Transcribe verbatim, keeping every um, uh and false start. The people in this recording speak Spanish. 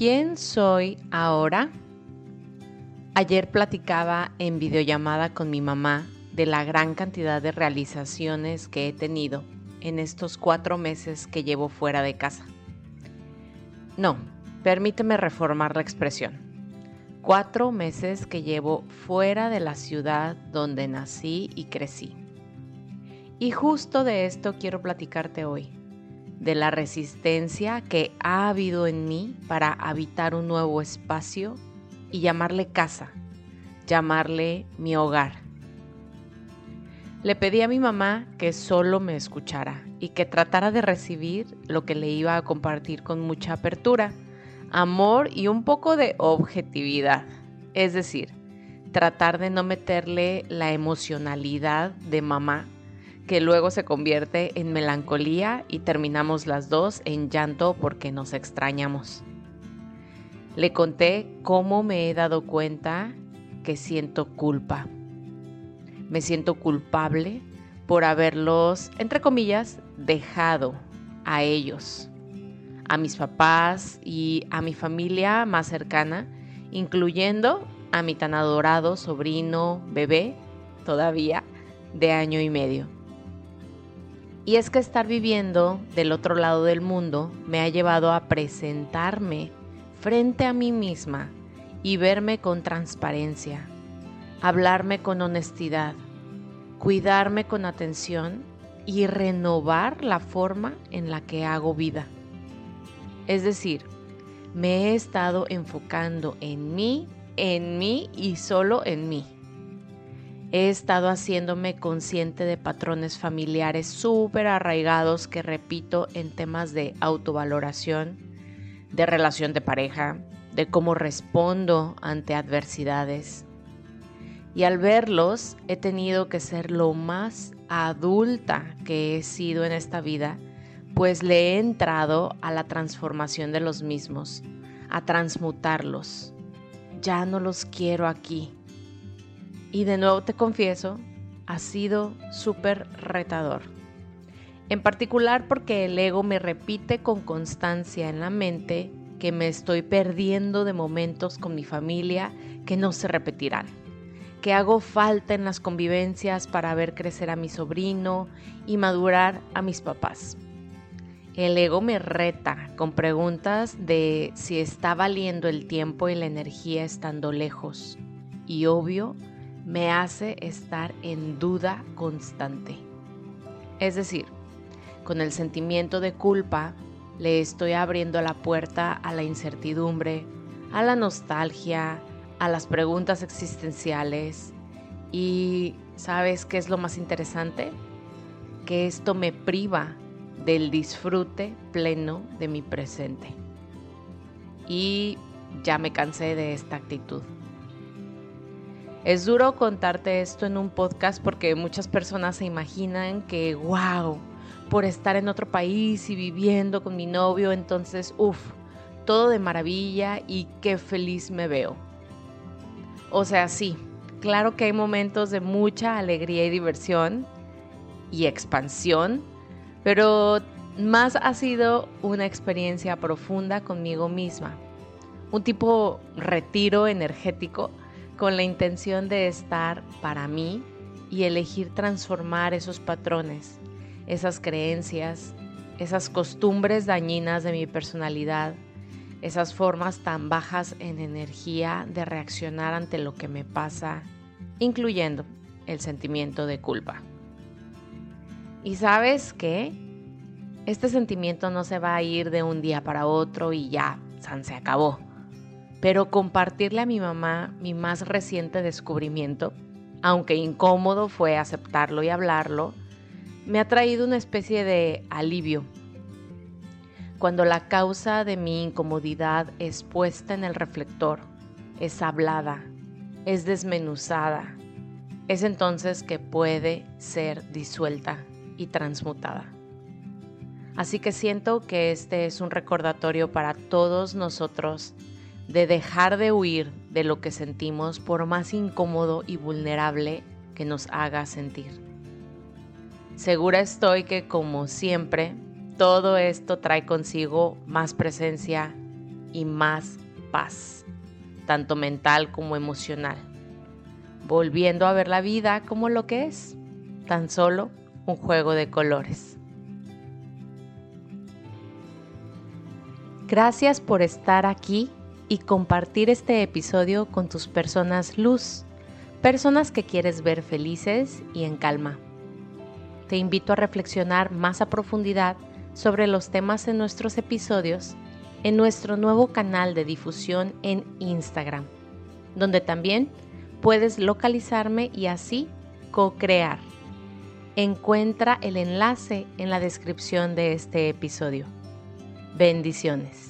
¿Quién soy ahora? Ayer platicaba en videollamada con mi mamá de la gran cantidad de realizaciones que he tenido en estos cuatro meses que llevo fuera de casa. No, permíteme reformar la expresión. Cuatro meses que llevo fuera de la ciudad donde nací y crecí. Y justo de esto quiero platicarte hoy, de la resistencia que ha habido en mí para habitar un nuevo espacio y llamarle casa, llamarle mi hogar. Le pedí a mi mamá que solo me escuchara y que tratara de recibir lo que le iba a compartir con mucha apertura, amor y un poco de objetividad, es decir, tratar de no meterle la emocionalidad de mamá, que luego se convierte en melancolía y terminamos las dos en llanto porque nos extrañamos. Le conté cómo me he dado cuenta que siento culpa. Me siento culpable por haberlos, entre comillas, dejado a ellos, a mis papás y a mi familia más cercana, incluyendo a mi tan adorado sobrino bebé, todavía de año y medio. Y es que estar viviendo del otro lado del mundo me ha llevado a presentarme frente a mí misma y verme con transparencia, hablarme con honestidad, cuidarme con atención y renovar la forma en la que hago vida. Es decir, me he estado enfocando en mí, en mí y solo en mí. He estado haciéndome consciente de patrones familiares súper arraigados que repito en temas de autovaloración, de relación de pareja, de cómo respondo ante adversidades. Y al verlos, he tenido que ser lo más adulta que he sido en esta vida, pues le he entrado a la transformación de los mismos, a transmutarlos. Ya no los quiero aquí. Y de nuevo te confieso, ha sido súper retador. En particular porque el ego me repite con constancia en la mente que me estoy perdiendo de momentos con mi familia que no se repetirán, que hago falta en las convivencias para ver crecer a mi sobrino y madurar a mis papás. El ego me reta con preguntas de si está valiendo el tiempo y la energía estando lejos. Y obvio, me hace estar en duda constante. Es decir, con el sentimiento de culpa le estoy abriendo la puerta a la incertidumbre, a la nostalgia, a las preguntas existenciales. Y ¿sabes qué es lo más interesante? Que esto me priva del disfrute pleno de mi presente. Y ya me cansé de esta actitud. Es duro contarte esto en un podcast porque muchas personas se imaginan que, wow, por estar en otro país y viviendo con mi novio, entonces, uff, todo de maravilla y qué feliz me veo. O sea, sí, claro que hay momentos de mucha alegría y diversión y expansión, pero más ha sido una experiencia profunda conmigo misma, un tipo retiro energético, con la intención de estar para mí y elegir transformar esos patrones, esas creencias, esas costumbres dañinas de mi personalidad, esas formas tan bajas en energía de reaccionar ante lo que me pasa, incluyendo el sentimiento de culpa. ¿Y sabes qué? Este sentimiento no se va a ir de un día para otro y ya, san se acabó. Pero compartirle a mi mamá mi más reciente descubrimiento, aunque incómodo fue aceptarlo y hablarlo, me ha traído una especie de alivio. Cuando la causa de mi incomodidad es puesta en el reflector, es hablada, es desmenuzada, es entonces que puede ser disuelta y transmutada. Así que siento que este es un recordatorio para todos nosotros de dejar de huir de lo que sentimos por más incómodo y vulnerable que nos haga sentir. Segura estoy que, como siempre, todo esto trae consigo más presencia, y más paz, tanto mental como emocional, volviendo a ver la vida como lo que es, tan solo un juego de colores. Gracias por estar aquí y compartir este episodio con tus personas luz, personas que quieres ver felices y en calma. Te invito a reflexionar más a profundidad sobre los temas en nuestros episodios en nuestro nuevo canal de difusión en Instagram, donde también puedes localizarme y así co-crear. Encuentra el enlace en la descripción de este episodio. Bendiciones.